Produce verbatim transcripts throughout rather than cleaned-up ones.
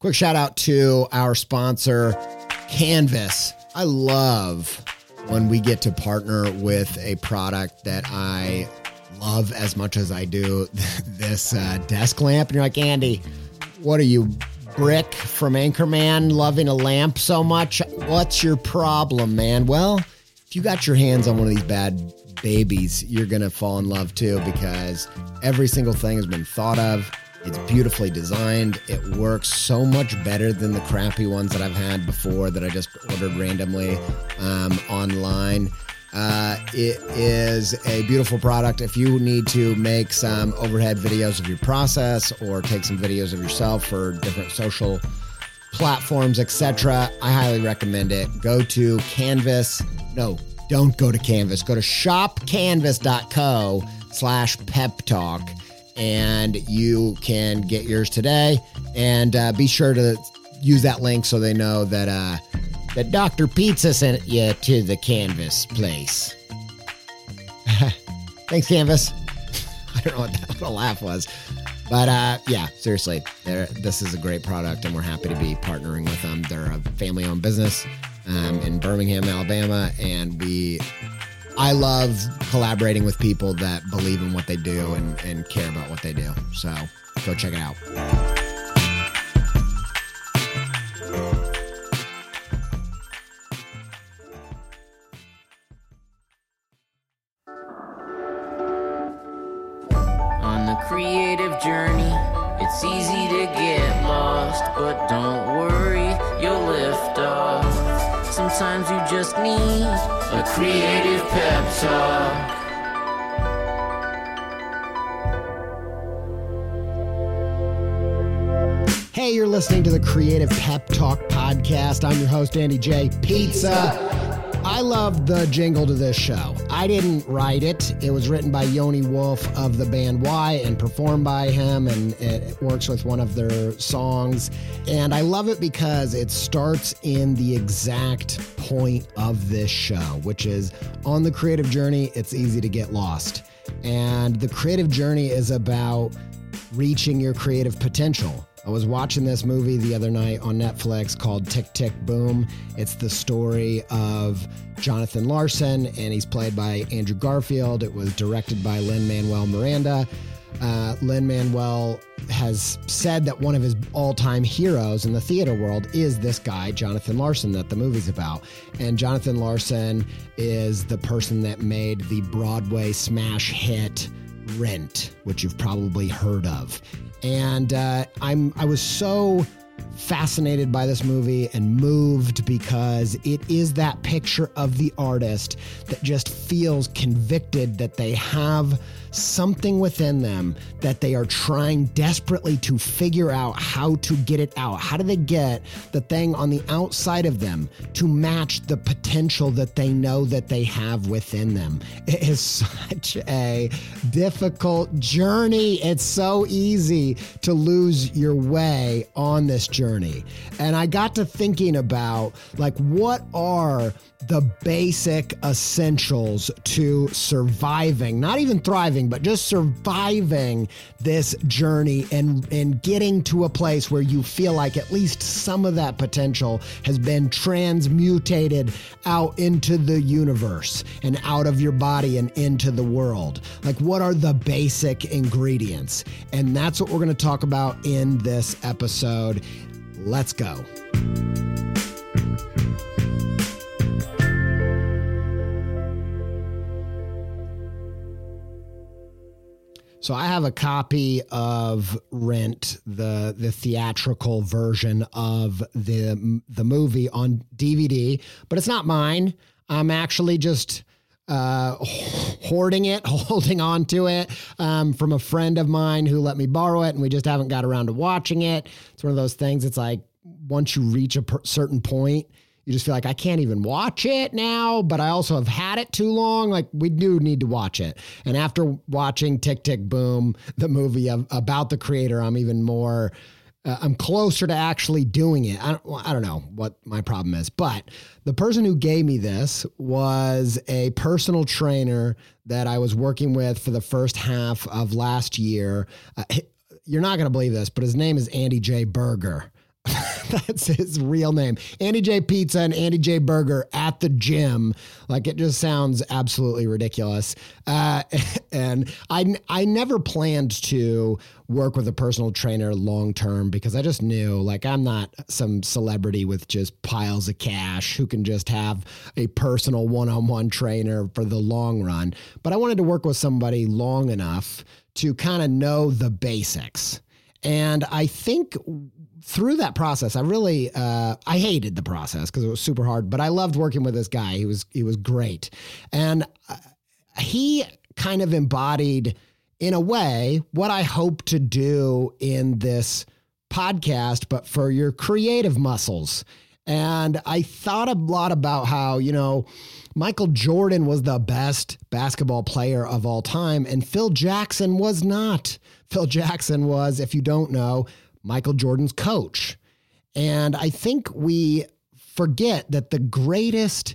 Quick shout out to our sponsor, Canvas. I love when we get to partner with a product that I love as much as I do this uh, desk lamp. And you're like, Andy, what are you, Brick from Anchorman, loving a lamp so much? What's your problem, man? Well, if you got your hands on one of these bad babies, you're going to fall in love too, because every single thing has been thought of. It's beautifully designed. It works so much better than the crappy ones that I've had before that I just ordered randomly um, online. Uh, it is a beautiful product. If you need to make some overhead videos of your process or take some videos of yourself for different social platforms, et cetera, I highly recommend it. Go to Canvas. No, don't go to Canvas. Go to shopcanvas.co slash pep talk. And you can get yours today. And uh, be sure to use that link so they know that uh, that Doctor Pizza sent you to the Canvas place. Thanks, Canvas. I don't know what that little laugh was. But uh, yeah, seriously, this is a great product, and we're happy to be partnering with them. They're a family-owned business um, in Birmingham, Alabama, and we... I love collaborating with people that believe in what they do and, and care about what they do. So go check it out. On the creative journey, it's easy to get lost, but don't worry, you'll lift off. Sometimes you just need a creative pep talk. Hey, you're listening to the Creative Pep Talk podcast. I'm your host, Andy J. Pizza. I love the jingle to this show. I didn't write it. It was written by Yoni Wolf of the band Why and performed by him, and it works with one of their songs. And I love it because it starts in the exact point of this show, which is on the creative journey, it's easy to get lost. And the creative journey is about reaching your creative potential. I was watching this movie the other night on Netflix called Tick, Tick, Boom. It's the story of Jonathan Larson, and he's played by Andrew Garfield. It was directed by Lin-Manuel Miranda. Uh, Lin-Manuel has said that one of his all-time heroes in the theater world is this guy, Jonathan Larson, that the movie's about. And Jonathan Larson is the person that made the Broadway smash hit Rent, which you've probably heard of. And uh, I'm I was so fascinated by this movie and moved because it is that picture of the artist that just feels convicted that they have something within them that they are trying desperately to figure out how to get it out. How do they get the thing on the outside of them to match the potential that they know that they have within them? It is such a difficult journey. It's so easy to lose your way on this journey. And I got to thinking about, like, what are the basic essentials to surviving, not even thriving, but just surviving this journey and, and getting to a place where you feel like at least some of that potential has been transmutated out into the universe and out of your body and into the world. Like, what are the basic ingredients? And that's what we're going to talk about in this episode. Let's go. So I have a copy of Rent, the the theatrical version of the the movie on D V D, but it's not mine. I'm actually just uh, hoarding it, holding on to it um, from a friend of mine who let me borrow it, and we just haven't got around to watching it. It's one of those things. It's like once you reach a per- certain point, you just feel like I can't even watch it now, but I also have had it too long. Like, we do need to watch it. And after watching Tick, Tick, Boom, the movie of, about the creator, I'm even more, uh, I'm closer to actually doing it. I don't, I don't know what my problem is, but the person who gave me this was a personal trainer that I was working with for the first half of last year. Uh, you're not going to believe this, but his name is Andy J. Berger. That's his real name. Andy J. Pizza and Andy J. Berger at the gym. Like, it just sounds absolutely ridiculous. Uh, and I, I never planned to work with a personal trainer long-term because I just knew, like, I'm not some celebrity with just piles of cash who can just have a personal one-on-one trainer for the long run. But I wanted to work with somebody long enough to kind of know the basics. And I think through that process, I really, uh, I hated the process because it was super hard, but I loved working with this guy. He was, he was great. And he kind of embodied, in a way, what I hope to do in this podcast, but for your creative muscles. And I thought a lot about how, you know, Michael Jordan was the best basketball player of all time, and Phil Jackson was not. Phil Jackson was, if you don't know, Michael Jordan's coach. And I think we forget that the greatest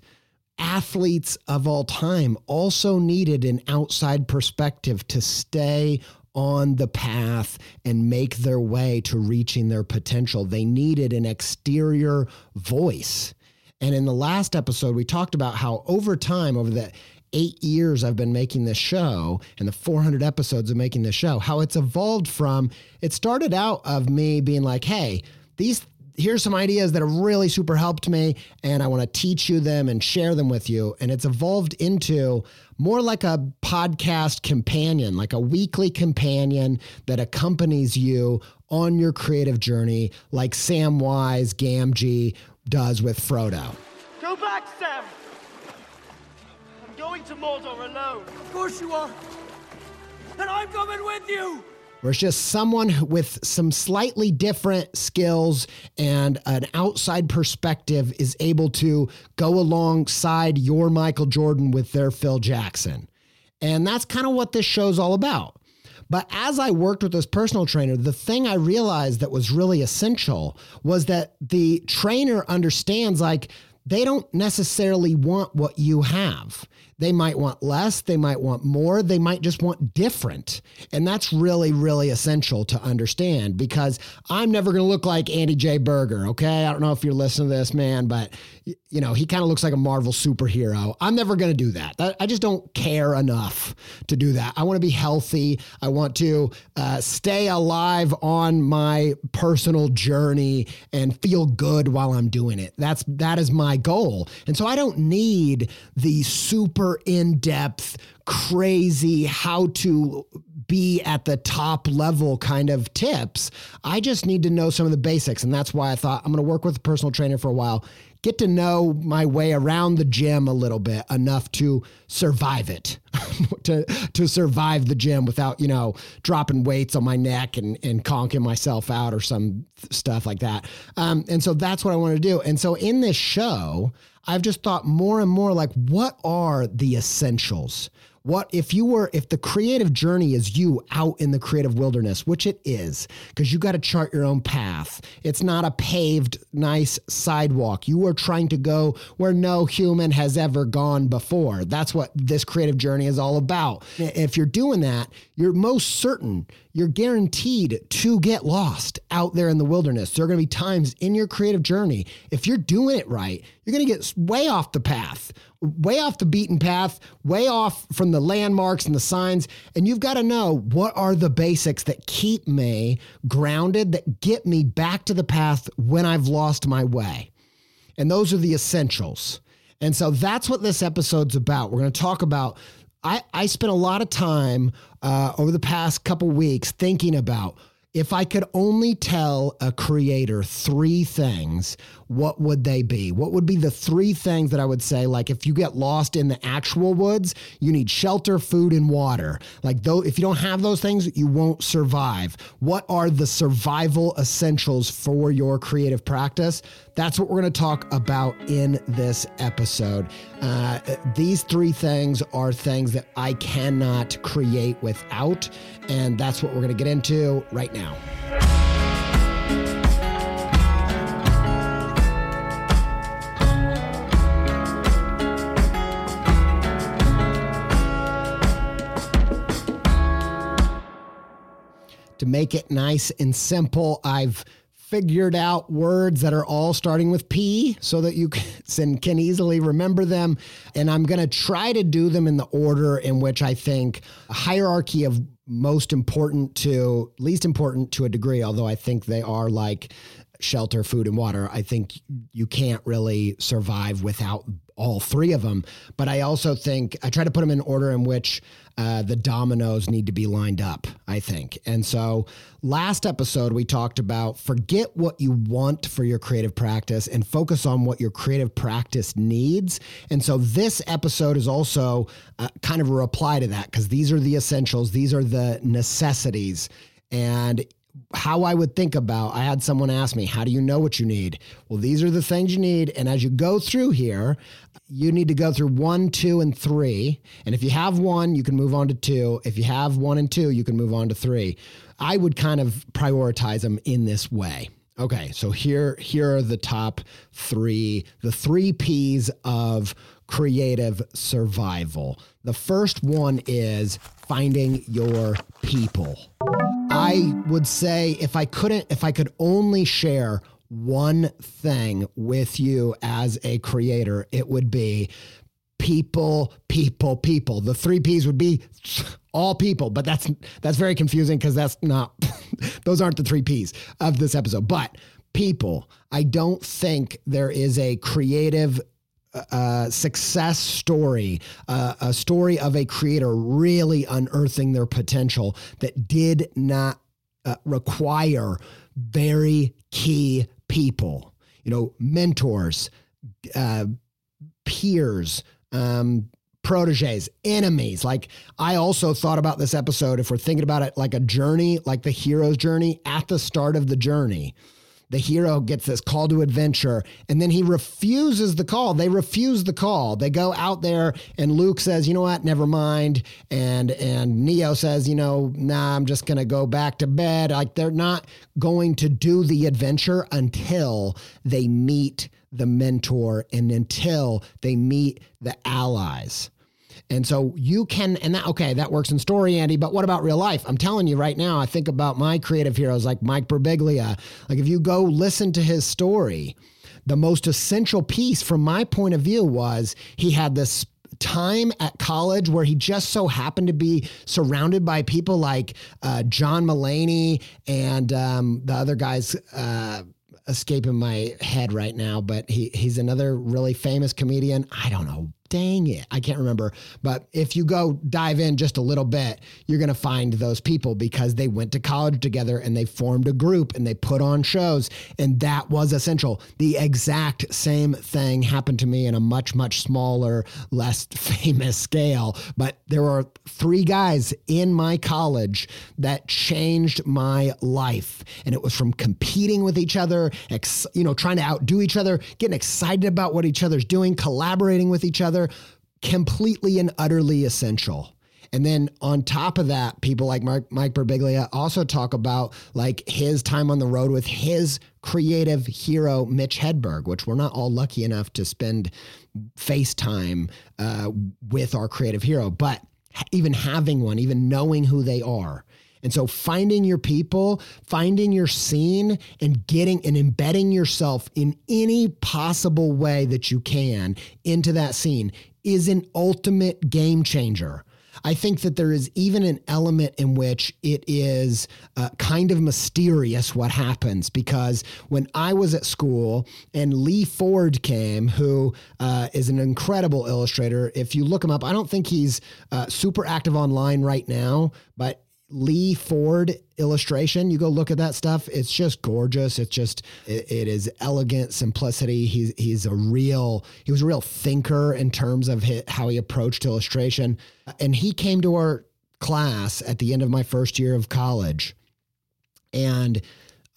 athletes of all time also needed an outside perspective to stay on the path and make their way to reaching their potential. They needed an exterior voice. And in the last episode, we talked about how over time, over the eight years I've been making this show and the four hundred episodes of making this show, how it's evolved from, it started out of me being like, hey, these here's some ideas that have really super helped me, and I want to teach you them and share them with you. And it's evolved into more like a podcast companion, like a weekly companion that accompanies you on your creative journey, like Samwise Gamgee does with Frodo. Go back, Sam! I'm going to Mordor alone. Of course you are. And I'm coming with you! Where it's just someone with some slightly different skills and an outside perspective is able to go alongside your Michael Jordan with their Phil Jackson. And that's kind of what this show's all about. But as I worked with this personal trainer, the thing I realized that was really essential was that the trainer understands, like, they don't necessarily want what you have. They might want less. They might want more. They might just want different. And that's really, really essential to understand, because I'm never going to look like Andy J. Berger, okay? I don't know if you're listening to this, man, but, you know, he kind of looks like a Marvel superhero. I'm never going to do that. I just don't care enough to do that. I want to be healthy. I want to uh, stay alive on my personal journey and feel good while I'm doing it. That's, that is my goal. And so I don't need the super in-depth, crazy, how to be at the top level kind of tips. I just need to know some of the basics. And that's why I thought I'm going to work with a personal trainer for a while, get to know my way around the gym a little bit, enough to survive it, to to survive the gym without, you know, dropping weights on my neck and, and conking myself out or some stuff like that. Um, and so that's what I want to do. And so in this show, I've just thought more and more, like, what are the essentials? What if you were, if the creative journey is you out in the creative wilderness, which it is, because you got to chart your own path. It's not a paved, nice sidewalk. You are trying to go where no human has ever gone before. That's what this creative journey is all about. If you're doing that, you're most certain, you're guaranteed to get lost out there in the wilderness. There are going to be times in your creative journey, if you're doing it right, you're going to get way off the path, way off the beaten path, way off from the landmarks and the signs. And you've got to know, what are the basics that keep me grounded, that get me back to the path when I've lost my way? And those are the essentials. And so that's what this episode's about. We're going to talk about, I, I spent a lot of time uh, over the past couple weeks thinking about, if I could only tell a creator three things, what would they be? What would be the three things that I would say, like, if you get lost in the actual woods, you need shelter, food, and water. Like, though, if you don't have those things, you won't survive. What are the survival essentials for your creative practice? That's what we're going to talk about in this episode. Uh, these three things are things that I cannot create without, and that's what we're going to get into right now. To make it nice and simple, I've figured out words that are all starting with P so that you can, can easily remember them. And I'm going to try to do them in the order in which I think a hierarchy of most important to least important to a degree, although I think they are like shelter, food, and water. I think you can't really survive without all three of them. But I also think I try to put them in order in which uh, the dominoes need to be lined up, I think. And so last episode, we talked about forget what you want for your creative practice and focus on what your creative practice needs. And so this episode is also uh, kind of a reply to that, because these are the essentials. These are the necessities. And how I would think about, I had someone ask me, how do you know what you need? Well, these are the things you need. And as you go through here, you need to go through one, two, and three. And if you have one, you can move on to two. If you have one and two, you can move on to three. I would kind of prioritize them in this way. Okay, so here, here are the top three, the three P's of creative survival. The first one is finding your people. I would say if I couldn't, if I could only share one thing with you as a creator, it would be people, people, people. The three P's would be all people, but that's, that's very confusing because that's not, those aren't the three P's of this episode, but people. I don't think there is a creative Uh, success story, uh, a story of a creator really unearthing their potential that did not uh, require very key people, you know, mentors, uh, peers, um, proteges, enemies. Like I also thought about this episode, if we're thinking about it like a journey, like the hero's journey at the start of the journey. The hero gets this call to adventure, and then he refuses the call. They refuse the call. They go out there, and Luke says, you know what, never mind. And and Neo says, you know, nah, I'm just going to go back to bed. Like, they're not going to do the adventure until they meet the mentor and until they meet the allies. And so you can, and that, okay, that works in story, Andy, but what about real life? I'm telling you right now, I think about my creative heroes like Mike Birbiglia. Like if you go listen to his story, the most essential piece from my point of view was he had this time at college where he just so happened to be surrounded by people like uh, John Mulaney and um, the other guys, uh, escaping my head right now, but he he's another really famous comedian. I don't know. Dang it. I can't remember. But if you go dive in just a little bit, you're going to find those people because they went to college together and they formed a group and they put on shows. And that was essential. The exact same thing happened to me in a much, much smaller, less famous scale. But there were three guys in my college that changed my life. And it was from competing with each other, ex- you know, trying to outdo each other, getting excited about what each other's doing, collaborating with each other. Completely and utterly essential. And then on top of that, people like Mike, Mike Birbiglia also talk about like his time on the road with his creative hero, Mitch Hedberg, which we're not all lucky enough to spend FaceTime uh, with our creative hero, but even having one, even knowing who they are. And so finding your people, finding your scene, and getting and embedding yourself in any possible way that you can into that scene is an ultimate game changer. I think that there is even an element in which it is uh, kind of mysterious what happens, because when I was at school and Lee Ford came, who uh, is an incredible illustrator, if you look him up, I don't think he's uh, super active online right now, but Lee Ford illustration, you go look at that stuff. It's just gorgeous. It's just, it, it is elegant simplicity. He's, he's a real, he was a real thinker in terms of his, how he approached illustration. And he came to our class at the end of my first year of college. And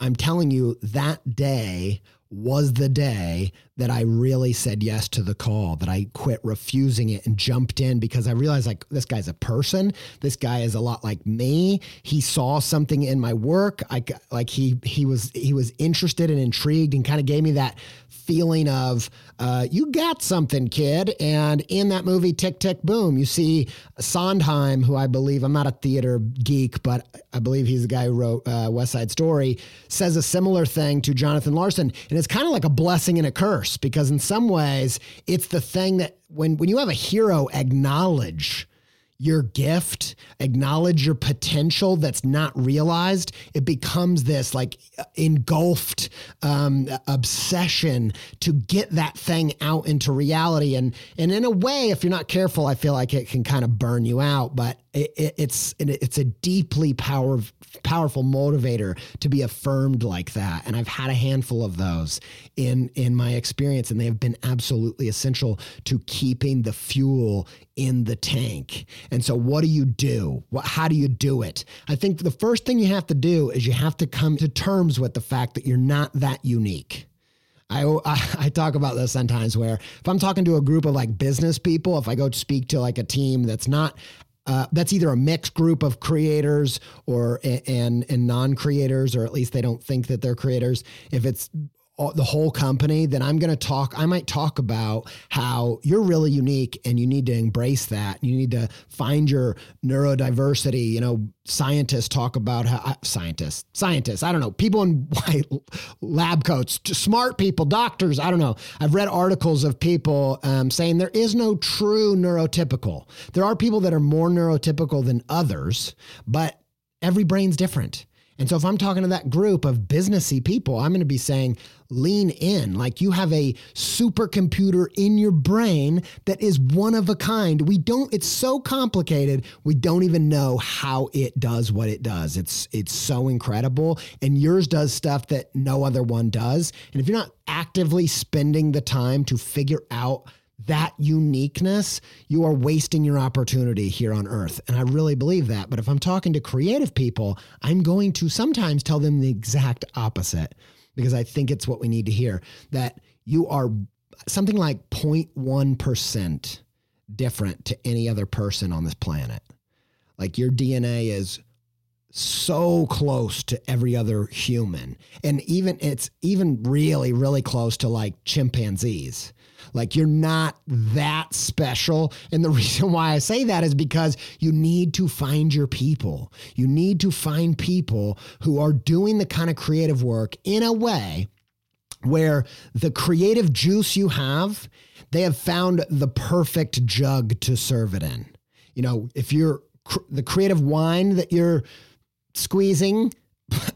I'm telling you, that day was the day that I really said yes to the call, that I quit refusing it and jumped in, because I realized, like, this guy's a person. This guy is a lot like me. He saw something in my work. I like he, he was, he was interested and intrigued, and kind of gave me that feeling of, uh, you got something, kid. And in that movie, Tick, Tick, Boom, you see Sondheim, who I believe, I'm not a theater geek, but I believe he's the guy who wrote uh, West Side Story, says a similar thing to Jonathan Larson. And it's kind of like a blessing and a curse, because in some ways it's the thing that when, when you have a hero acknowledge your gift, acknowledge your potential that's not realized, it becomes this like engulfed um, obsession to get that thing out into reality. And and in a way, if you're not careful, I feel like it can kind of burn you out. But it, it, it's it's a deeply power, powerful motivator to be affirmed like that. And I've had a handful of those in in my experience, and they have been absolutely essential to keeping the fuel in the tank. And so what do you do? What, how do you do it? I think the first thing you have to do is you have to come to terms with the fact that you're not that unique. I, I, I talk about this sometimes, where if I'm talking to a group of like business people, if I go to speak to like a team that's not Uh, that's either a mixed group of creators or and and non-creators, or at least they don't think that they're creators. If it's all, the whole company, then I'm going to talk, I might talk about how you're really unique and you need to embrace that. You need to find your neurodiversity. You know, scientists talk about how, uh, scientists, scientists, I don't know, people in white lab coats, smart people, doctors, I don't know. I've read articles of people um, saying there is no true neurotypical. There are people that are more neurotypical than others, but every brain's different. And so if I'm talking to that group of businessy people, I'm going to be saying, lean in. Like, you have a supercomputer in your brain that is one of a kind. We don't, it's so complicated. We don't even know how it does what it does. It's, it's so incredible. And yours does stuff that no other one does. And if you're not actively spending the time to figure out that uniqueness, you are wasting your opportunity here on earth. And I really believe that. But if I'm talking to creative people, I'm going to sometimes tell them the exact opposite, because I think it's what we need to hear, that you are something like zero point one percent different to any other person on this planet. Like, your D N A is so close to every other human. And even it's even really, really close to like chimpanzees. Like, you're not that special. And the reason why I say that is because you need to find your people. You need to find people who are doing the kind of creative work in a way where the creative juice you have, they have found the perfect jug to serve it in. You know, if you're cr- the creative wine that you're squeezing,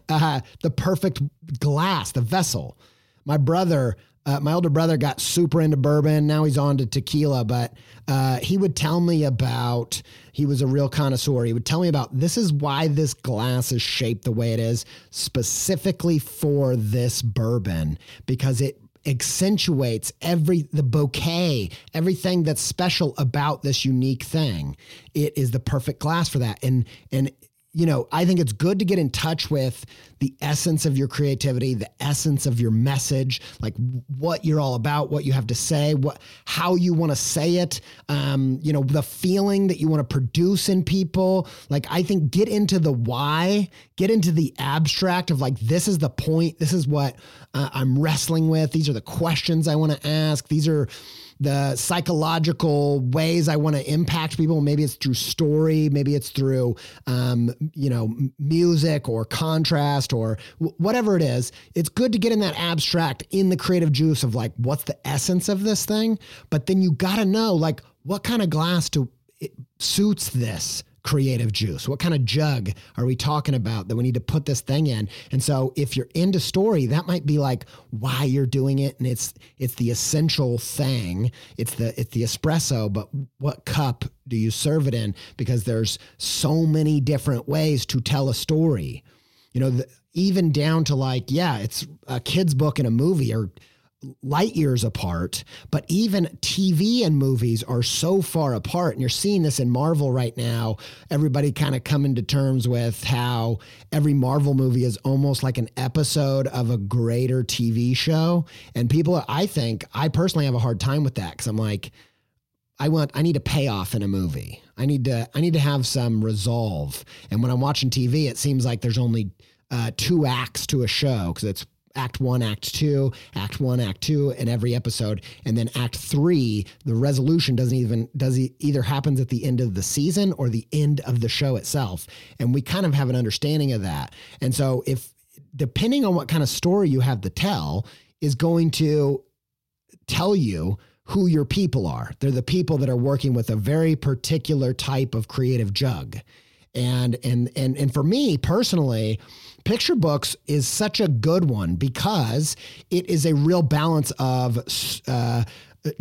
uh, the perfect glass, the vessel. My brother... Uh, my older brother got super into bourbon. Now he's on to tequila, but uh, he would tell me about, he was a real connoisseur. He would tell me about, this is why this glass is shaped the way it is specifically for this bourbon, because it accentuates every, the bouquet, everything that's special about this unique thing. It is the perfect glass for that. And, and, you know, I think it's good to get in touch with the essence of your creativity, the essence of your message, like what you're all about, what you have to say, what, how you want to say it, um, you know, the feeling that you want to produce in people. Like, I think get into the why, get into the abstract of like, this is the point, this is what uh, I'm wrestling with, these are the questions I want to ask, these are the psychological ways I want to impact people. Maybe it's through story, maybe it's through, um, you know, music or contrast or w- whatever it is. It's good to get in that abstract, in the creative juice of like, what's the essence of this thing? But then you got to know, like, what kind of glass to, it suits this creative juice? What kind of jug are we talking about that we need to put this thing in? And so if you're into story, that might be like why you're doing it. And it's, it's the essential thing. It's the, it's the espresso, but what cup do you serve it in? Because there's so many different ways to tell a story, you know, the, even down to like, yeah, it's a kid's book and a movie, or light years apart, but even T V and movies are so far apart. And you're seeing this in Marvel right now. Everybody kind of coming to terms with how every Marvel movie is almost like an episode of a greater T V show. And people, I think, I personally have a hard time with that because I'm like, I want, I need a payoff in a movie. I need to, I need to have some resolve. And when I'm watching T V, it seems like there's only uh, two acts to a show because it's Act one, act two, act one, act two in every episode. And then act three, the resolution doesn't even, does it either happens at the end of the season or the end of the show itself. And we kind of have an understanding of that. And so if, depending on what kind of story you have to tell is going to tell you who your people are. They're the people that are working with a very particular type of creative jug. And, and, and, and for me personally, picture books is such a good one because it is a real balance of uh,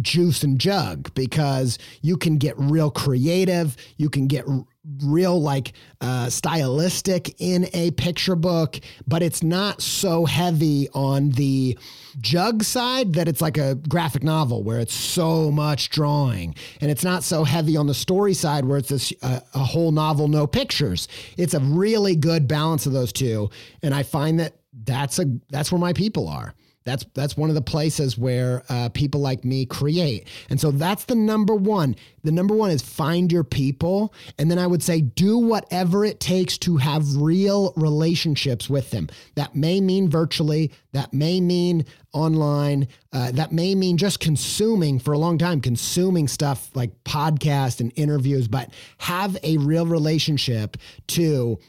juice and jug, because you can get real creative. You can get r- real like uh, stylistic in a picture book, but it's not so heavy on the jug side that it's like a graphic novel where it's so much drawing, and it's not so heavy on the story side where it's this, uh, a whole novel, no pictures. It's a really good balance of those two. And I find that that's a, that's where my people are. That's, that's one of the places where uh, people like me create. And so that's the number one. The number one is find your people. And then I would say, do whatever it takes to have real relationships with them. That may mean virtually, that may mean online, uh, that may mean just consuming for a long time, consuming stuff like podcasts and interviews, but have a real relationship to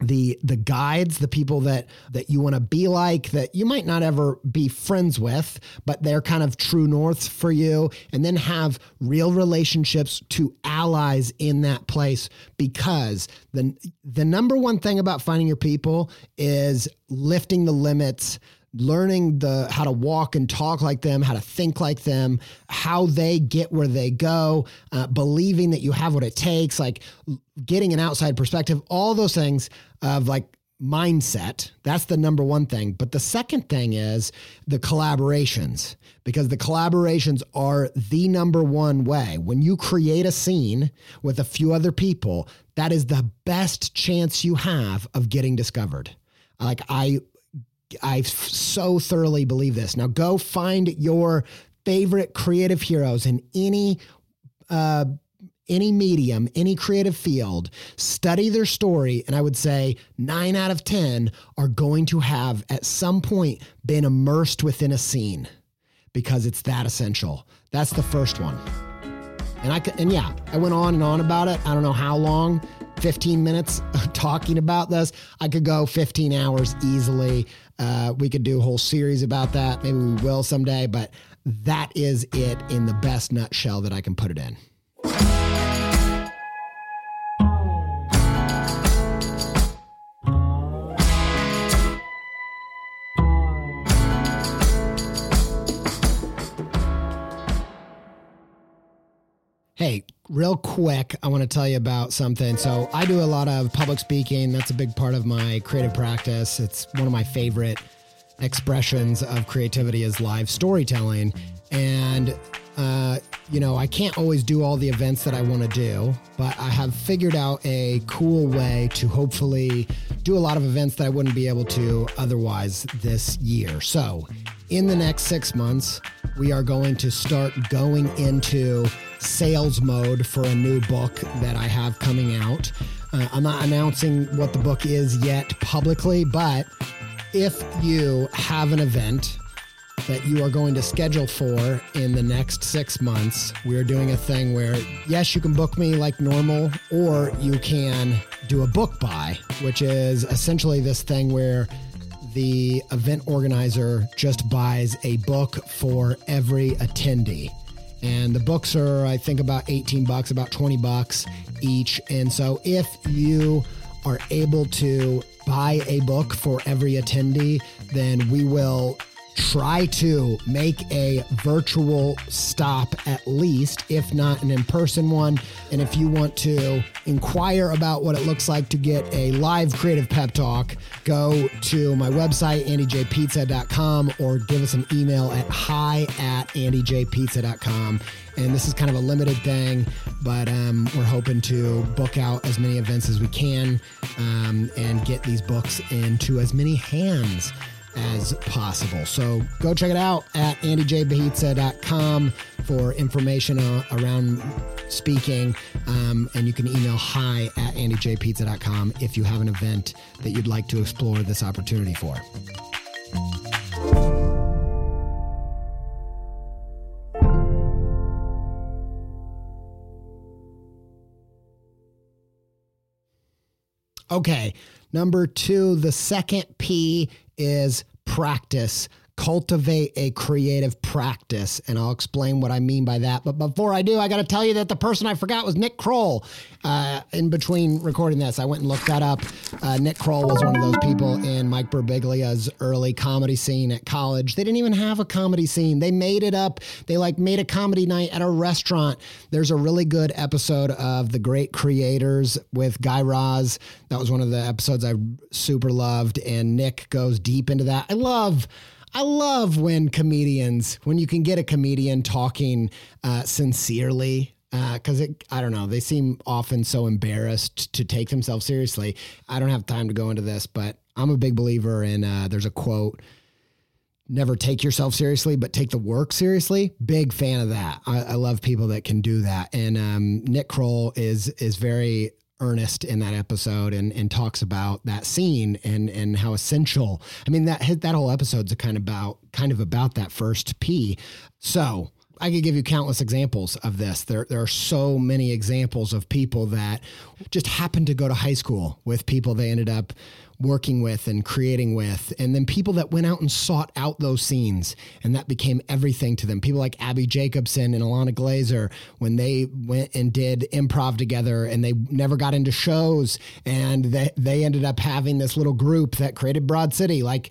the the guides, the people that, that you want to be like, that you might not ever be friends with, but they're kind of true north for you, and then have real relationships to allies in that place, because the the number one thing about finding your people is lifting the limits, learning the how to walk and talk like them, how to think like them, how they get where they go, uh, believing that you have what it takes, like getting an outside perspective, all those things of like mindset. That's the number one thing. But the second thing is the collaborations, because the collaborations are the number one way. When you create a scene with a few other people, that is the best chance you have of getting discovered. Like I, I so thoroughly believe this. Now go find your favorite creative heroes in any, uh, any medium, any creative field, study their story. And I would say nine out of ten are going to have at some point been immersed within a scene, because it's that essential. That's the first one. And I could, and yeah, I went on and on about it. I don't know how long, fifteen minutes talking about this. I could go fifteen hours easily. Uh, we could do a whole series about that. Maybe we will someday, but that is it in the best nutshell that I can put it in. Hey, real quick, I want to tell you about something. So I do a lot of public speaking. That's a big part of my creative practice. It's one of my favorite expressions of creativity is live storytelling. And, uh, you know, I can't always do all the events that I want to do, but I have figured out a cool way to hopefully do a lot of events that I wouldn't be able to otherwise this year. So in the next six months, we are going to start going into sales mode for a new book that I have coming out. Uh, I'm not announcing what the book is yet publicly, but if you have an event that you are going to schedule for in the next six months, we're doing a thing where, yes, you can book me like normal, or you can do a book buy, which is essentially this thing where the event organizer just buys a book for every attendee. And the books are, I think, about eighteen bucks, about twenty bucks each. And so if you are able to buy a book for every attendee, then we will try to make a virtual stop at least, if not an in-person one. And if you want to inquire about what it looks like to get a live creative pep talk, go to my website, andy j pizza dot com, or give us an email at hi at andy j pizza dot com. And this is kind of a limited thing, but um, we're hoping to book out as many events as we can um, and get these books into as many hands as possible. So go check it out at andy j pizza dot com for information uh, around speaking. Um, and you can email hi at andy j pizza dot com if you have an event that you'd like to explore this opportunity for. Okay, number two, the second P is practice. Cultivate a creative practice, and I'll explain what I mean by that. But before I do, I got to tell you that the person I forgot was Nick Kroll. Uh, in between recording this, I went and looked that up. Uh, Nick Kroll was one of those people in Mike Birbiglia's early comedy scene at college. They didn't even have a comedy scene. They made it up. They like made a comedy night at a restaurant. There's a really good episode of The Great Creators with Guy Raz. That was one of the episodes I super loved, and Nick goes deep into that. I love I love when comedians, when you can get a comedian talking uh, sincerely, because uh, it, I don't know, they seem often so embarrassed to take themselves seriously. I don't have time to go into this, but I'm a big believer in uh, there's a quote, never take yourself seriously, but take the work seriously. Big fan of that. I, I love people that can do that. And um, Nick Kroll is is very earnest in that episode and, and talks about that scene and, and how essential, I mean, that, that whole episode's a kind of about, kind of about that first P. So I could give you countless examples of this. There, there are so many examples of people that just happened to go to high school with people they ended up working with and creating with, and then people that went out and sought out those scenes, and that became everything to them. People like Abby Jacobson and Alana Glazer, when they went and did improv together and they never got into shows, and they, they ended up having this little group that created Broad City. Like,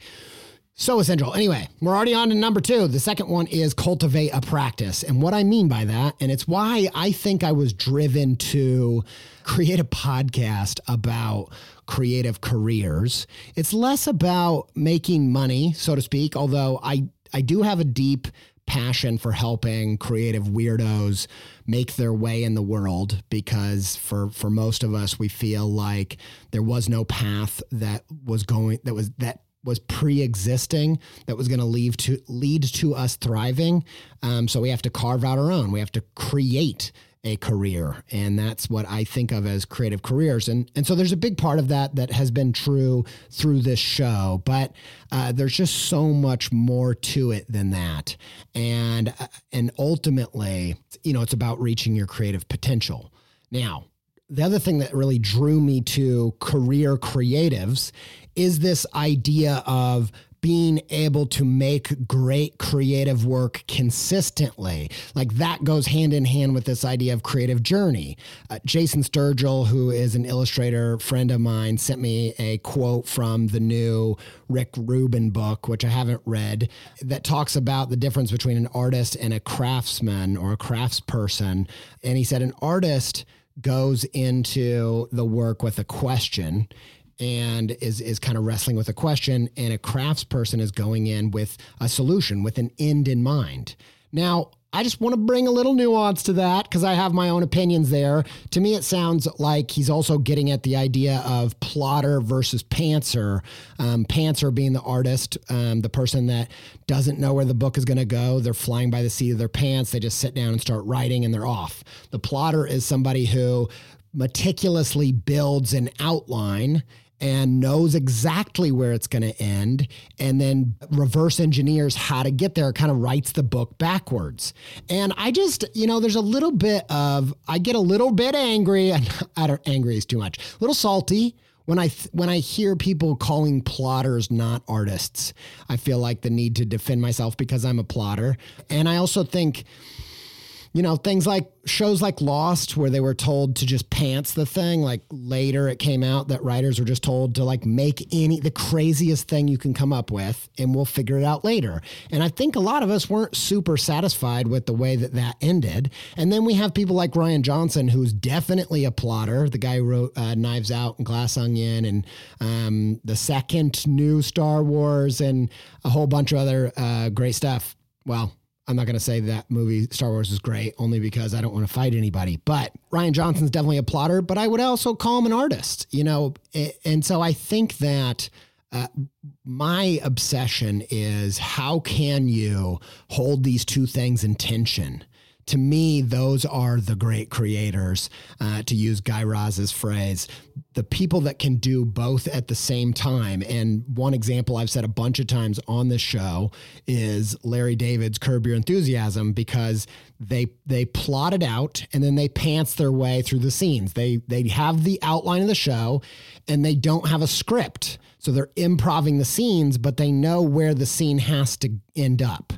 so essential. Anyway, we're already on to number two. The second one is cultivate a practice. And what I mean by that, and it's why I think I was driven to create a podcast about creative careers. It's less about making money, so to speak, although I, I do have a deep passion for helping creative weirdos make their way in the world, because for, for most of us, we feel like there was no path that was going, that was, that was pre-existing that was going to lead to lead to us thriving. Um, so we have to carve out our own. We have to create a career. And that's what I think of as creative careers. And and so there's a big part of that that has been true through this show, but uh, there's just so much more to it than that. And and ultimately, you know, it's about reaching your creative potential. Now, the other thing that really drew me to career creatives is this idea of being able to make great creative work consistently. Like, that goes hand in hand with this idea of creative journey. Uh, Jason Sturgill, who is an illustrator friend of mine, sent me a quote from the new Rick Rubin book, which I haven't read, that talks about the difference between an artist and a craftsman or a craftsperson. And he said an artist goes into the work with a question and is, is kind of wrestling with a question, and a craftsperson is going in with a solution, with an end in mind. Now, I just want to bring a little nuance to that because I have my own opinions there. To me, it sounds like he's also getting at the idea of plotter versus pantser. Um, pantser being the artist, um, the person that doesn't know where the book is going to go. They're flying by the seat of their pants. They just sit down and start writing, and they're off. The plotter is somebody who meticulously builds an outline and knows exactly where it's going to end, and then reverse engineers how to get there, kind of writes the book backwards. And I just, you know, there's a little bit of, I get a little bit angry, I don't, angry is too much, a little salty when I, when I hear people calling plotters not artists. I feel like the need to defend myself because I'm a plotter. And I also think you know, things like shows like Lost, where they were told to just pants the thing. Like later it came out that writers were just told to like make any, the craziest thing you can come up with, and we'll figure it out later. And I think a lot of us weren't super satisfied with the way that that ended. And then we have people like Rian Johnson, who's definitely a plotter, the guy who wrote uh, Knives Out and Glass Onion and um, the second new Star Wars and a whole bunch of other uh, great stuff. Well, I'm not going to say that movie Star Wars is great only because I don't want to fight anybody, but Rian Johnson's definitely a plotter, but I would also call him an artist, you know? And so I think that uh, my obsession is how can you hold these two things in tension? To me, those are the great creators, uh, to use Guy Raz's phrase, the people that can do both at the same time. And one example I've said a bunch of times on this show is Larry David's Curb Your Enthusiasm, because they they plot it out and then they pants their way through the scenes. They they have the outline of the show and they don't have a script. So they're improvising the scenes, but they know where the scene has to end up.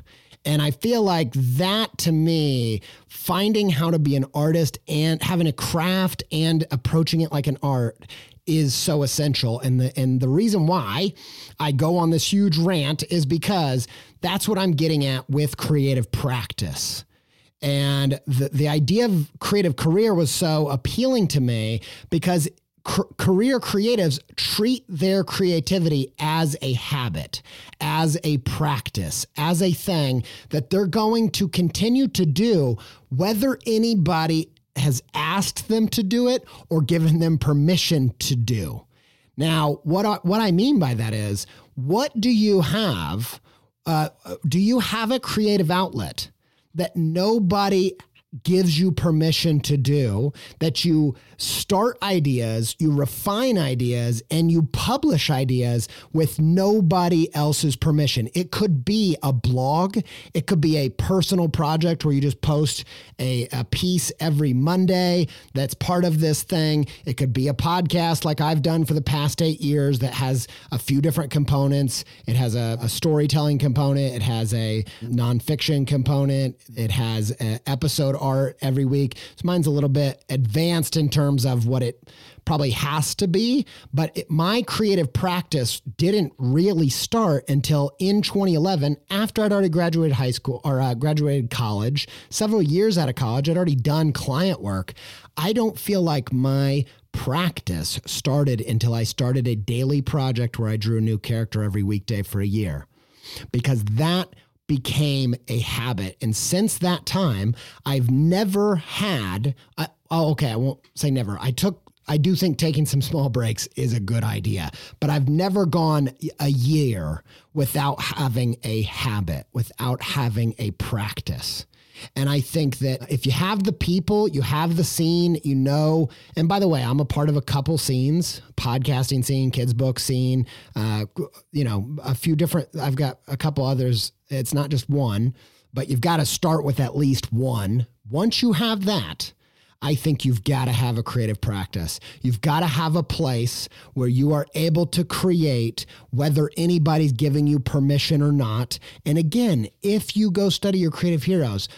And I feel like that, to me, finding how to be an artist and having a craft and approaching it like an art is so essential. And the and the reason why I go on this huge rant is because that's what I'm getting at with creative practice. And the, the idea of creative career was so appealing to me because career creatives treat their creativity as a habit, as a practice, as a thing that they're going to continue to do, whether anybody has asked them to do it or given them permission to do. Now, what I, what I mean by that is, what do you have? Uh, do you have a creative outlet that nobody gives you permission to do, that you start ideas, you refine ideas, and you publish ideas with nobody else's permission? It could be a blog. It could be a personal project where you just post a, a piece every Monday that's part of this thing. It could be a podcast like I've done for the past eight years that has a few different components. It has a, a storytelling component. It has a nonfiction component. It has an episode art every week. So mine's a little bit advanced in terms of what it probably has to be, but it, my creative practice didn't really start until in twenty eleven, after I'd already graduated high school or uh, graduated college, several years out of college. I'd already done client work. I don't feel like my practice started until I started a daily project where I drew a new character every weekday for a year, because that became a habit. And since that time, I've never had, I, oh, okay, I won't say never. I took, I do think taking some small breaks is a good idea, but I've never gone a year without having a habit, without having a practice. And I think that if you have the people, you have the scene, you know, and by the way, I'm a part of a couple scenes, podcasting scene, kids book scene, uh, you know, a few different, I've got a couple others. It's not just one, but you've got to start with at least one. Once you have that, I think you've got to have a creative practice. You've got to have a place where you are able to create, whether anybody's giving you permission or not. And again, if you go study your creative heroes,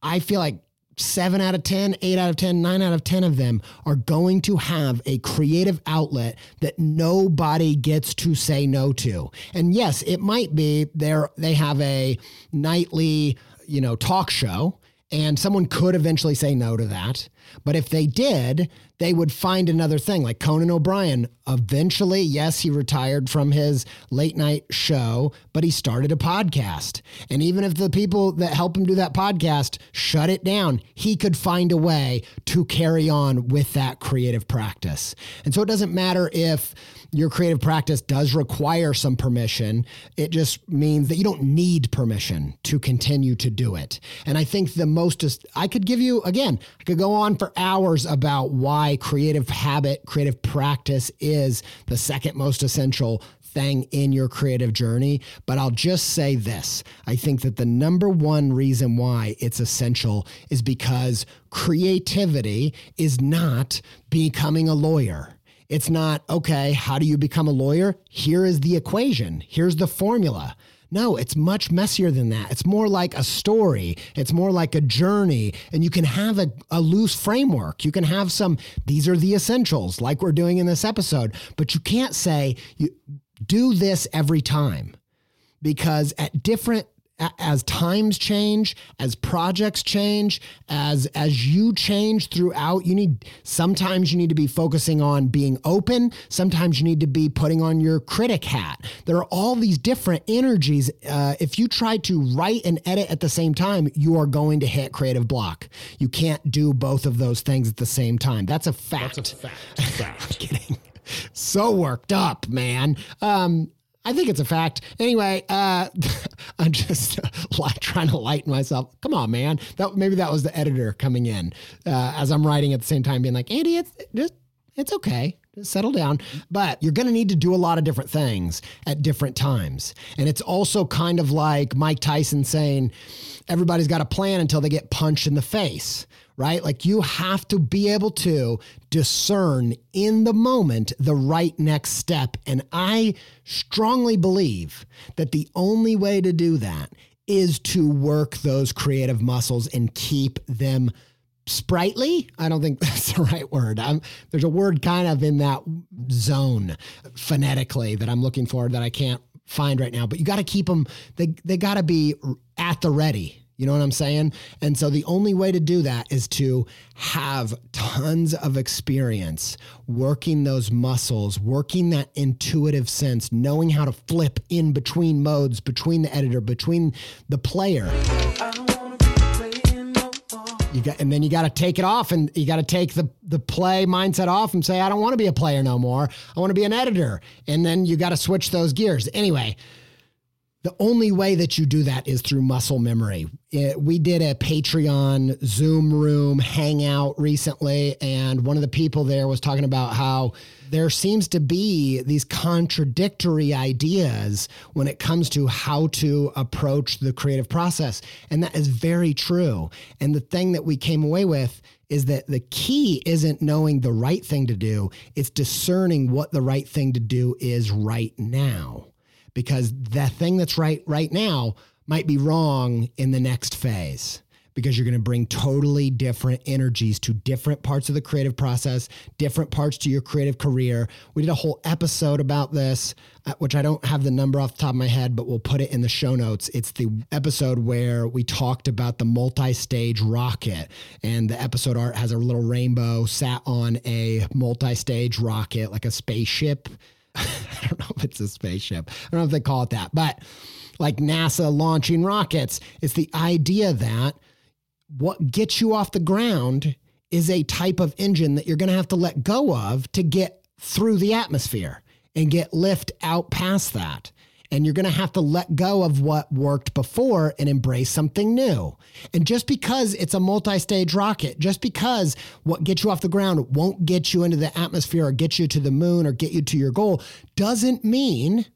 I feel like seven out of ten, eight out of ten, nine out of ten of them are going to have a creative outlet that nobody gets to say no to. And yes, it might be they're, they have a nightly, you know, talk show, and someone could eventually say no to that. But if they did, they would find another thing. Like Conan O'Brien, eventually, yes, he retired from his late night show, but he started a podcast. And even if the people that help him do that podcast shut it down, he could find a way to carry on with that creative practice. And so it doesn't matter if your creative practice does require some permission. It just means that you don't need permission to continue to do it. And I think the most, I could give you, again, I could go on for hours about why creative habit, creative practice is the second most essential thing in your creative journey. But I'll just say this. I think that the number one reason why it's essential is because creativity is not becoming a lawyer. It's not, okay, how do you become a lawyer? Here is the equation. Here's the formula. No, it's much messier than that. It's more like a story. It's more like a journey. And you can have a, a loose framework. You can have some, these are the essentials, like we're doing in this episode. But you can't say, you do this every time. Because at different, as times change, as projects change, as as you change throughout, you need, sometimes you need to be focusing on being open. Sometimes you need to be putting on your critic hat. There are all these different energies. Uh, if you try to write and edit at the same time, you are going to hit creative block. You can't do both of those things at the same time. That's a fact. That's a fact. fact. I'm kidding. So worked up, man. Um, I think it's a fact. Anyway, uh, I'm just uh, trying to lighten myself. Come on, man. That, maybe that was the editor coming in uh, as I'm writing at the same time, being like, Andy, it's just, it's okay. Just settle down. But you're going to need to do a lot of different things at different times. And it's also kind of like Mike Tyson saying, everybody's got a plan until they get punched in the face, right? Like you have to be able to discern in the moment the right next step. And I strongly believe that the only way to do that is to work those creative muscles and keep them sprightly. I don't think that's the right word. I'm, there's a word kind of in that zone phonetically that I'm looking for that I can't find right now, but you got to keep them. They, they got to be at the ready. You know what I'm saying? And so the only way to do that is to have tons of experience working those muscles, working that intuitive sense, knowing how to flip in between modes, between the editor, between the player. You got, and then you got to take it off, and you got to take the, the play mindset off and say, I don't want to be a player no more. I want to be an editor. And then you got to switch those gears. Anyway, the only way that you do that is through muscle memory. It, we did a Patreon Zoom room hangout recently, and one of the people there was talking about how there seems to be these contradictory ideas when it comes to how to approach the creative process. And that is very true. And the thing that we came away with is that the key isn't knowing the right thing to do. It's discerning what the right thing to do is right now. Because the thing that's right right now might be wrong in the next phase, because you're going to bring totally different energies to different parts of the creative process, different parts to your creative career. We did a whole episode about this, uh, which I don't have the number off the top of my head, but we'll put it in the show notes. It's the episode where we talked about the multi-stage rocket, and the episode art has a little rainbow sat on a multi-stage rocket, like a spaceship. I don't know if it's a spaceship. I don't know if they call it that, but like NASA launching rockets, it's the idea that what gets you off the ground is a type of engine that you're going to have to let go of to get through the atmosphere and get lift out past that. And you're going to have to let go of what worked before and embrace something new. And just because it's a multi-stage rocket, just because what gets you off the ground won't get you into the atmosphere or get you to the moon or get you to your goal, doesn't mean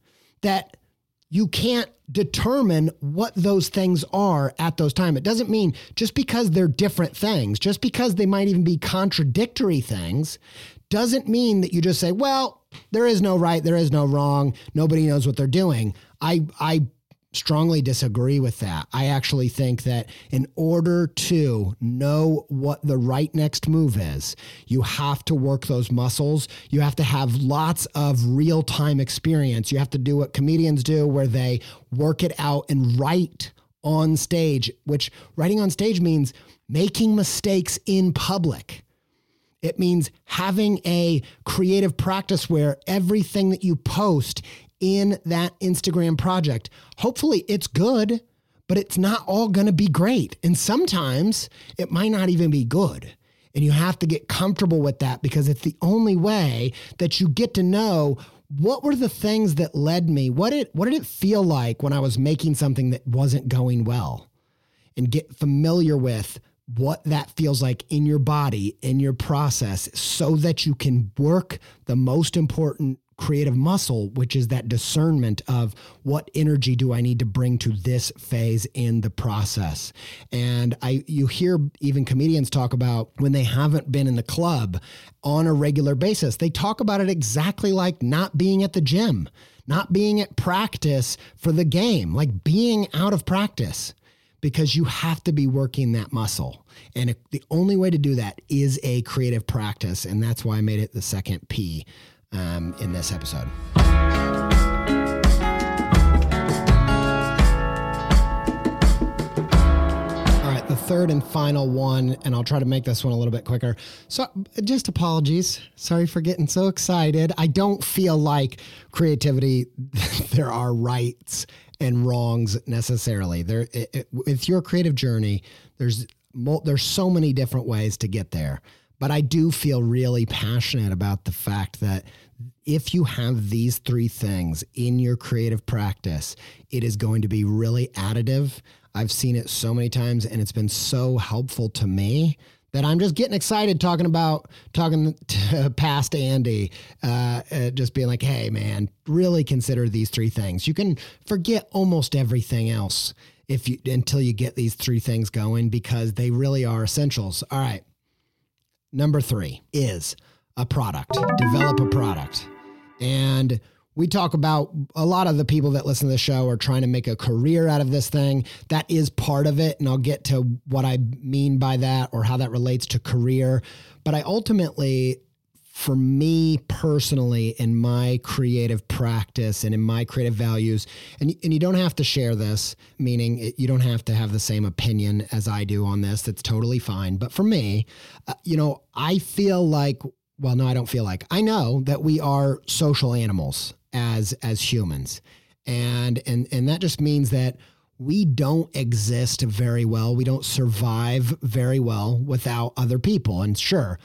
that you can't determine what those things are at those times. It doesn't mean just because they're different things, just because they might even be contradictory things, doesn't mean that you just say, well, there is no right, there is no wrong. Nobody knows what they're doing. I I strongly disagree with that. I actually think that in order to know what the right next move is, you have to work those muscles. You have to have lots of real-time experience. You have to do what comedians do, where they work it out and write on stage, which writing on stage means making mistakes in public. It means having a creative practice where everything that you post in that Instagram project, hopefully it's good, but it's not all going to be great. And sometimes it might not even be good. And you have to get comfortable with that, because it's the only way that you get to know what were the things that led me. What did, what did it feel like when I was making something that wasn't going well? And get familiar with what that feels like in your body, in your process, so that you can work the most important creative muscle, which is that discernment of what energy do I need to bring to this phase in the process. And I, you hear even comedians talk about when they haven't been in the club on a regular basis, they talk about it exactly like not being at the gym. not being at practice for the game, like being out of practice, because you have to be working that muscle. And it, the only way to do that is a creative practice. And that's why I made it the second P um, in this episode. The third and final one, and I'll try to make this one a little bit quicker. So just apologies. Sorry for getting so excited. I don't feel like creativity, there are rights and wrongs necessarily. There, it, it, with your creative journey, there's there's so many different ways to get there. But I do feel really passionate about the fact that if you have these three things in your creative practice, it is going to be really additive. I've seen it so many times, and it's been so helpful to me that I'm just getting excited talking about talking to past Andy, uh, uh, just being like, hey, man, really consider these three things. You can forget almost everything else if you until you get these three things going, because they really are essentials. All right. Number three is a product. Develop a product. And we talk about a lot of the people that listen to the show are trying to make a career out of this thing. That is part of it. And I'll get to what I mean by that or how that relates to career. But I ultimately, for me personally, in my creative practice and in my creative values, and, and you don't have to share this, meaning it, you don't have to have the same opinion as I do on this. That's totally fine. But for me, uh, you know, I feel like, well, no, I don't feel like, I know that we are social animals as as humans. And and and that just means that we don't exist very well. We don't survive very well without other people. And sure,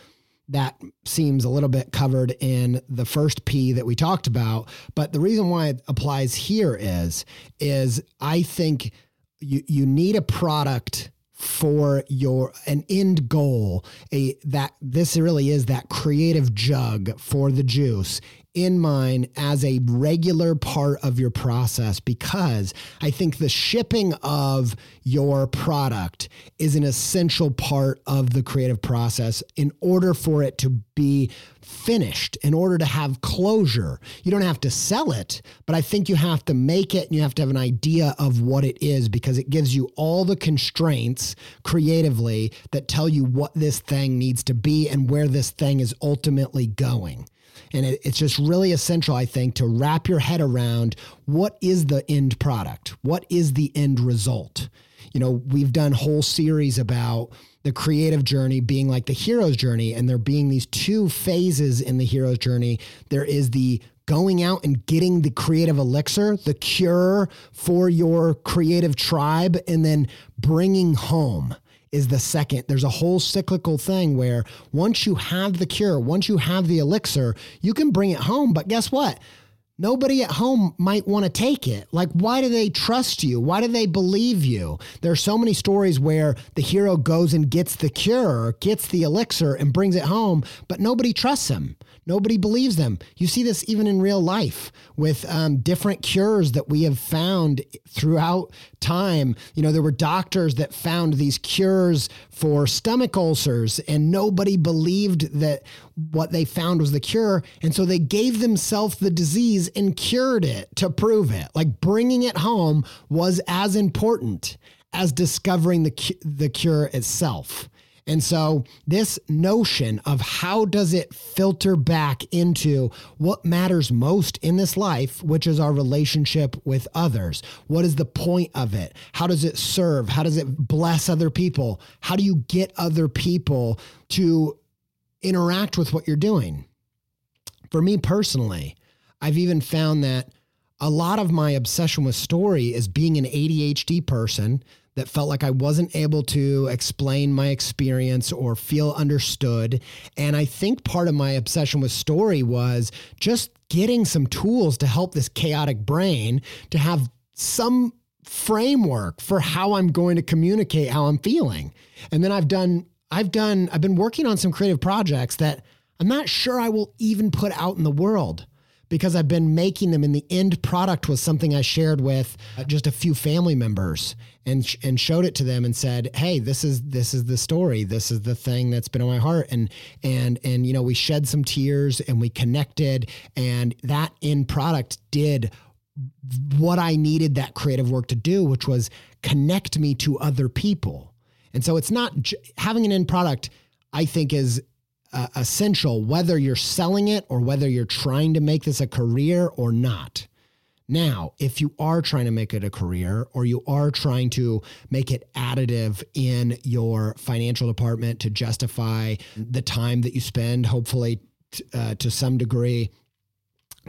that seems a little bit covered in the first P that we talked about. But the reason why it applies here is, is I think you, you need a product for your an end goal, a that this really is that creative jug for the juice in mind as a regular part of your process, because I think the shipping of your product is an essential part of the creative process in order for it to be finished, in order to have closure. You don't have to sell it, but I think you have to make it and you have to have an idea of what it is, because it gives you all the constraints creatively that tell you what this thing needs to be and where this thing is ultimately going. And it, it's just really essential, I think, to wrap your head around what is the end product? What is the end result? You know, we've done whole series about the creative journey being like the hero's journey, and there being these two phases in the hero's journey. There is the going out and getting the creative elixir, the cure for your creative tribe, and then bringing home is the second. There's a whole cyclical thing where once you have the cure, once you have the elixir, you can bring it home. But guess what? Nobody at home might want to take it. Like, why do they trust you? Why do they believe you? There are so many stories where the hero goes and gets the cure, gets the elixir, and brings it home, but nobody trusts him. Nobody believes them. You see this even in real life with um, different cures that we have found throughout time. You know, there were doctors that found these cures for stomach ulcers, and nobody believed that what they found was the cure. And so they gave themselves the disease and cured it to prove it. Like, bringing it home was as important as discovering the, the cure itself. And so this notion of how does it filter back into what matters most in this life, which is our relationship with others? What is the point of it? How does it serve? How does it bless other people? How do you get other people to interact with what you're doing? For me personally, I've even found that a lot of my obsession with story is being an A D H D person that felt like I wasn't able to explain my experience or feel understood. And I think part of my obsession with story was just getting some tools to help this chaotic brain to have some framework for how I'm going to communicate how I'm feeling. And then I've done, I've done, I've been working on some creative projects that I'm not sure I will even put out in the world, because I've been making them, and the end product was something I shared with just a few family members and sh- and showed it to them and said, hey, this is this is the story. This is the thing that's been on my heart. And, and and you know, we shed some tears and we connected, and that end product did what I needed that creative work to do, which was connect me to other people. And so it's not j- having an end product, I think, is uh, essential, whether you're selling it or whether you're trying to make this a career or not. Now, if you are trying to make it a career, or you are trying to make it additive in your financial department to justify the time that you spend, hopefully t- uh, to some degree,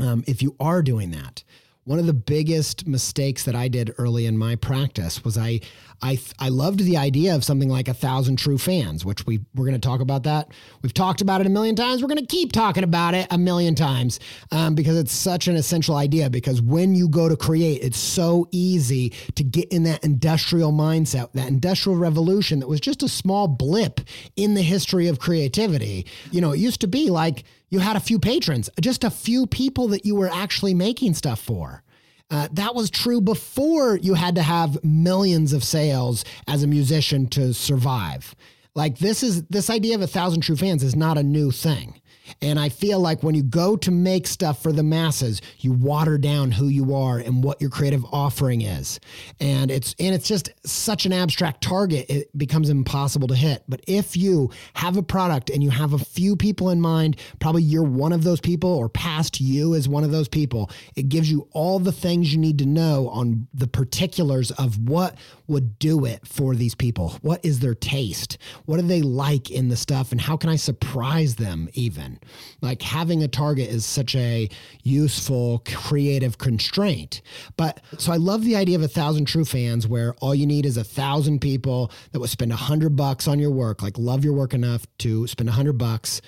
um, if you are doing that, one of the biggest mistakes that I did early in my practice was I I, I loved the idea of something like a thousand true fans, which we, we're going to talk about that. We've talked about it a million times. We're going to keep talking about it a million times um, because it's such an essential idea, because when you go to create, it's so easy to get in that industrial mindset, that industrial revolution that was just a small blip in the history of creativity. You know, it used to be like, you had a few patrons, just a few people that you were actually making stuff for. Uh, that was true before you had to have millions of sales as a musician to survive. Like this is this idea of a thousand true fans is not a new thing. And I feel like when you go to make stuff for the masses, you water down who you are and what your creative offering is. And it's and it's just such an abstract target, it becomes impossible to hit. But if you have a product and you have a few people in mind, probably you're one of those people, or past you is one of those people, it gives you all the things you need to know on the particulars of what would do it for these people. What is their taste? What do they like in the stuff? And how can I surprise them even? Like having a target is such a useful creative constraint. But so I love the idea of a thousand true fans, where all you need is a thousand people that would spend a hundred bucks on your work, like love your work enough to spend a hundred bucks.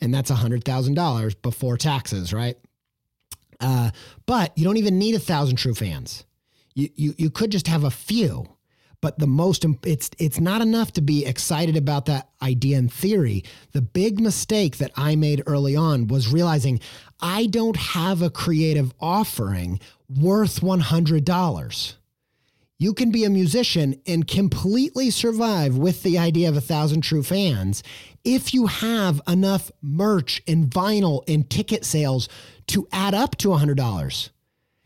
And that's a hundred thousand dollars before taxes, right? Uh, but you don't even need a thousand true fans. You, you, you could just have a few. But the most, it's it's not enough to be excited about that idea in theory. The big mistake that I made early on was realizing I don't have a creative offering worth one hundred dollars. You can be a musician and completely survive with the idea of a thousand true fans if you have enough merch and vinyl and ticket sales to add up to one hundred dollars.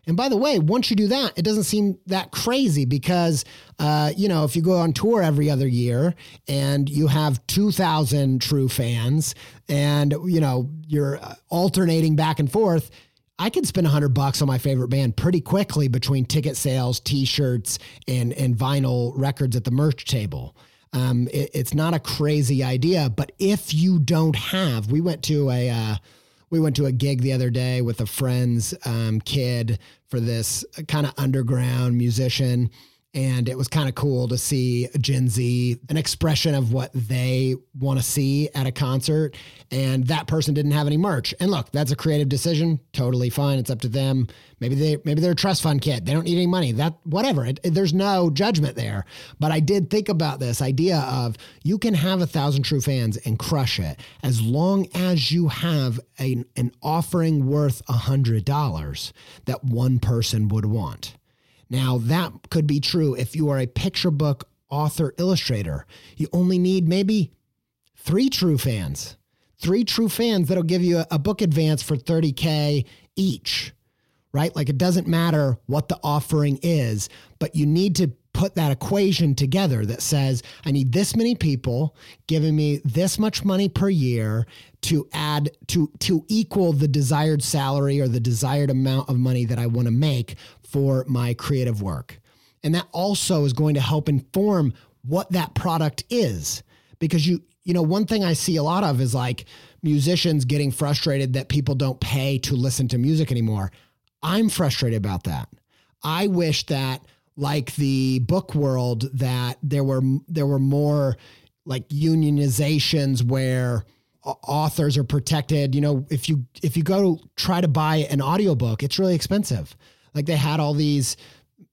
And by the way, once you do that, it doesn't seem that crazy because, uh, you know, if you go on tour every other year and you have two thousand true fans and, you know, you're alternating back and forth, I could spend a hundred bucks on my favorite band pretty quickly between ticket sales, t-shirts, and, and vinyl records at the merch table. Um, it, it's not a crazy idea, but if you don't have, we went to a, uh, We went to a gig the other day with a friend's um, kid for this kind of underground musician. And it was kind of cool to see Gen Z, an expression of what they want to see at a concert. And that person didn't have any merch. And look, that's a creative decision. Totally fine. It's up to them. Maybe they, maybe they're a trust fund kid. They don't need any money. That whatever. It, it, there's no judgment there. But I did think about this idea of you can have a thousand true fans and crush it as long as you have a, an offering worth a hundred dollars that one person would want. Now, that could be true if you are a picture book author illustrator. You only need maybe three true fans, three true fans that'll give you a, a book advance for thirty K each, right? Like it doesn't matter what the offering is, but you need to put that equation together that says, I need this many people giving me this much money per year to add to, to equal the desired salary or the desired amount of money that I want to make for my creative work. And that also is going to help inform what that product is, because you, you know, one thing I see a lot of is like musicians getting frustrated that people don't pay to listen to music anymore. I'm frustrated about that. I wish that, like the book world, that there were, there were more like unionizations where authors are protected. You know, if you, if you go try to buy an audiobook, it's really expensive. Like they had all these,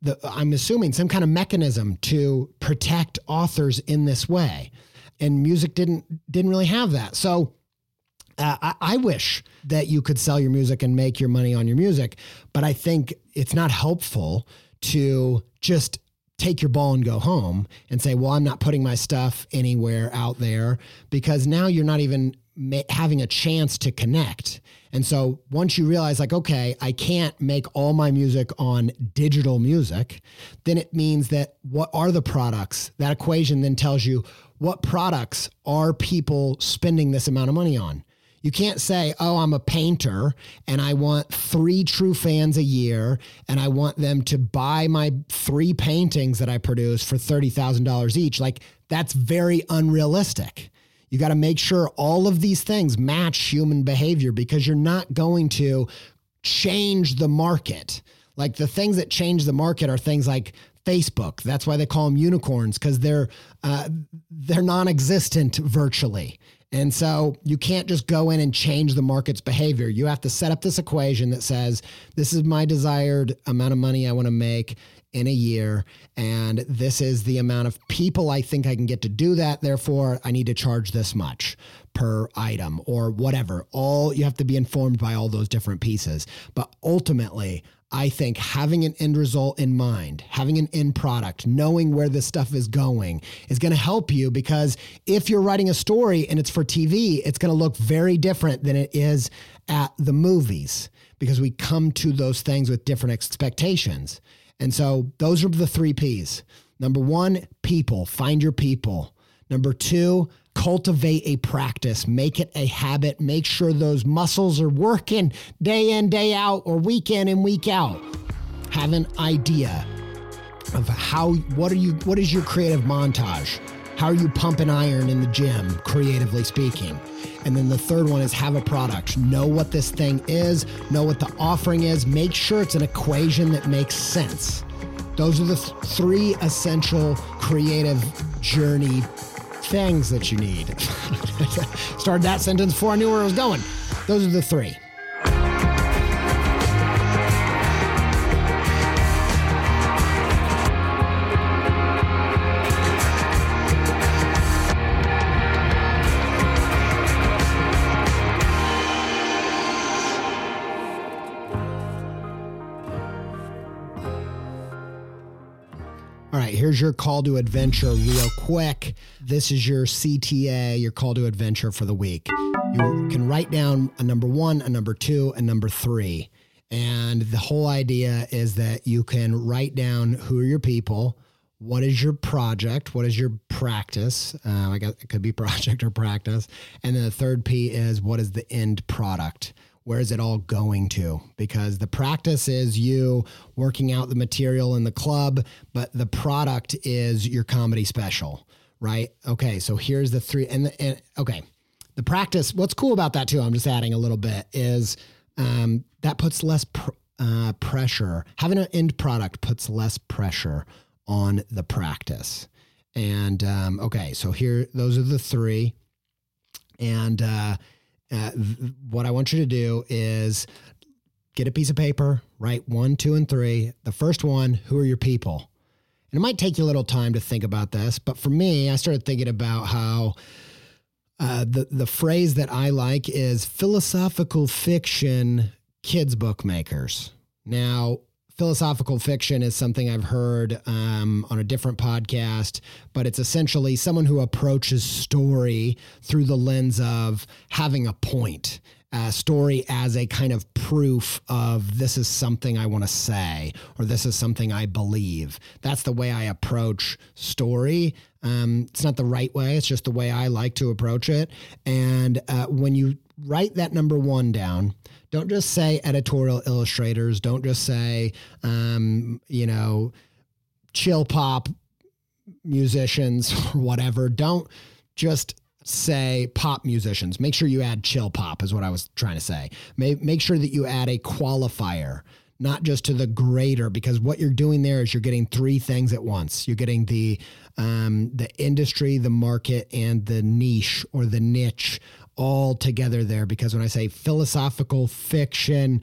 the, I'm assuming some kind of mechanism to protect authors in this way, and music didn't, didn't really have that. So Uh, I, I wish that you could sell your music and make your money on your music, but I think it's not helpful to just take your ball and go home and say, well, I'm not putting my stuff anywhere out there, because now you're not even ma- having a chance to connect. And so once you realize, like, okay, I can't make all my music on digital music, then it means that what are the products? That equation then tells you what products are people spending this amount of money on. You can't say, oh, I'm a painter and I want three true fans a year and I want them to buy my three paintings that I produce for thirty thousand dollars each. Like, that's very unrealistic. You got to make sure all of these things match human behavior, because you're not going to change the market. Like, the things that change the market are things like Facebook. That's why they call them unicorns, because they're uh, they're non-existent virtually. And so you can't just go in and change the market's behavior. You have to set up this equation that says, this is my desired amount of money I want to make in a year, and this is the amount of people I think I can get to do that. Therefore, I need to charge this much per item or whatever. All you have to be informed by all those different pieces. But ultimately, I think having an end result in mind, having an end product, knowing where this stuff is going is going to help you, because if you're writing a story and it's for T V, it's going to look very different than it is at the movies, because we come to those things with different expectations. And so those are the three P's. Number one, people. Find your people. Number two, cultivate a practice, make it a habit, make sure those muscles are working day in, day out, or week in and week out. Have an idea of how, what are you, what is your creative montage? How are you pumping iron in the gym, creatively speaking? And then the third one is have a product. Know what this thing is, know what the offering is, make sure it's an equation that makes sense. Those are the th- three essential creative journey things that you need. Started that sentence before I knew where it was going. Those are the three. All right, here's your call to adventure real quick. This is your C T A, your call to adventure for the week. You can write down a number one, a number two, and number three. And the whole idea is that you can write down who are your people, what is your project, what is your practice. Uh, I guess it could be project or practice. And then the third P is what is the end product? Where is it all going to? Because the practice is you working out the material in the club, but the product is your comedy special, right? Okay, so here's the three. And, the, and okay, the practice, what's cool about that too, I'm just adding a little bit, is um, that puts less pr- uh, pressure. Having an end product puts less pressure on the practice. And um, okay, so here, those are the three. And uh Uh, th- what I want you to do is get a piece of paper, write one, two, and three. The first one, who are your people? And it might take you a little time to think about this, but for me, I started thinking about how uh, the, the phrase that I like is philosophical fiction kids book makers. Now, philosophical fiction is something I've heard um, on a different podcast, but it's essentially someone who approaches story through the lens of having a point, a story as a kind of proof of this is something I want to say, or this is something I believe. That's the way I approach story. Um, it's not the right way. It's just the way I like to approach it. And uh, when you write that number one down, don't just say editorial illustrators. Don't just say, um, you know, chill pop musicians or whatever. Don't just say pop musicians. Make sure you add chill pop is what I was trying to say. Make, make sure that you add a qualifier, not just to the greater, because what you're doing there is you're getting three things at once. You're getting the um, the industry, the market, and the niche or the niche all together there. Because when I say philosophical fiction,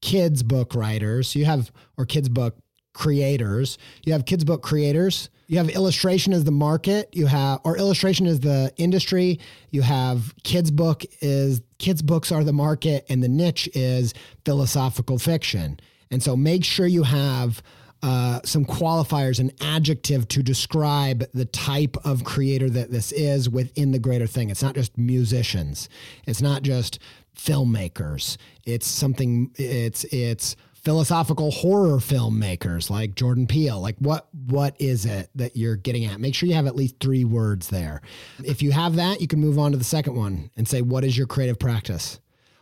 kids book writers, you have, or kids book creators, you have kids book creators, you have illustration as the market, you have, or illustration is the industry, you have kids book is kids' books are the market and the niche is philosophical fiction. And so make sure you have uh, some qualifiers, an adjective to describe the type of creator that this is within the greater thing. It's not just musicians. It's not just filmmakers. It's something, it's, it's philosophical horror filmmakers like Jordan Peele. Like what, what is it that you're getting at? Make sure you have at least three words there. If you have that, you can move on to the second one and say, what is your creative practice?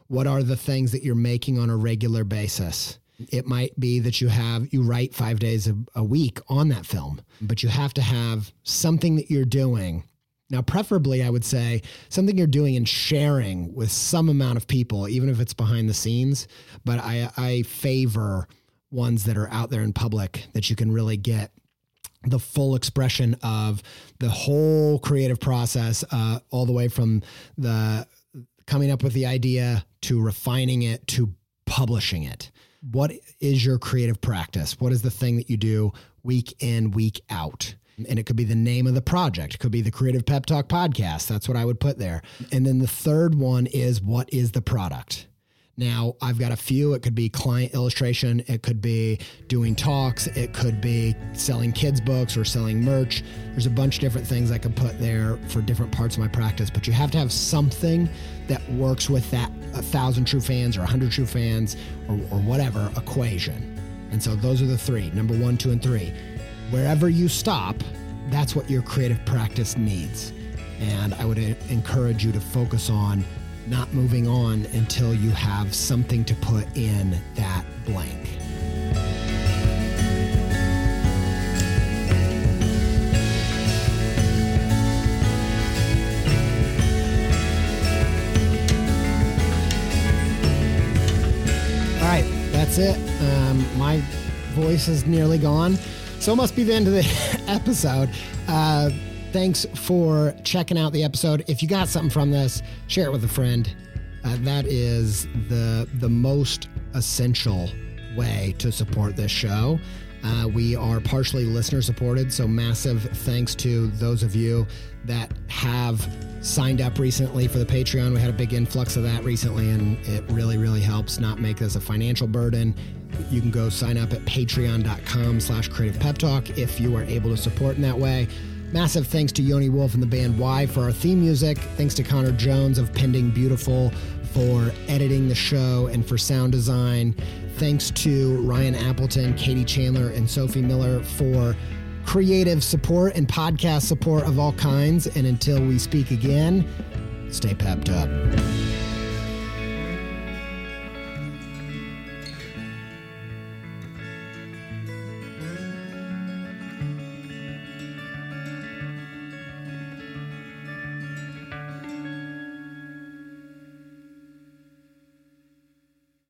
What are the things that you're making on a regular basis? It might be that you have, you write five days a, a week on that film, but you have to have something that you're doing. Now, preferably, I would say something you're doing and sharing with some amount of people, even if it's behind the scenes. But I, I favor ones that are out there in public that you can really get the full expression of the whole creative process, uh, all the way from the coming up with the idea to refining it to publishing it. What is your creative practice? What is the thing that you do week in, week out? And it could be the name of the project. It could be the Creative Pep Talk podcast. That's what I would put there. And then the third one is, what is the product? Now, I've got a few. It could be client illustration. It could be doing talks. It could be selling kids' books or selling merch. There's a bunch of different things I could put there for different parts of my practice. But you have to have something that works with that one thousand true fans or one hundred true fans or, or whatever equation. And so those are the three, number one, two, and three. Wherever you stop, that's what your creative practice needs. And I would encourage you to focus on not moving on until you have something to put in that blank. All right, that's it. Um, my voice is nearly gone. So it must be the end of the episode. Uh, thanks for checking out the episode. If you got something from this, share it with a friend. Uh, that is the the most essential way to support this show. Uh, we are partially listener supported, so massive thanks to those of you that have signed up recently for the Patreon. We had a big influx of that recently, and it really, really helps not make this a financial burden. You can go sign up at patreon.com slash creative pep talk if you are able to support in that way. Massive thanks to Yoni Wolf and the band Why for our theme music. Thanks to Connor Jones of Pending Beautiful for editing the show and for sound design. Thanks to Ryan Appleton, Katie Chandler, and Sophie Miller for creative support and podcast support of all kinds. And until we speak again, stay pepped up.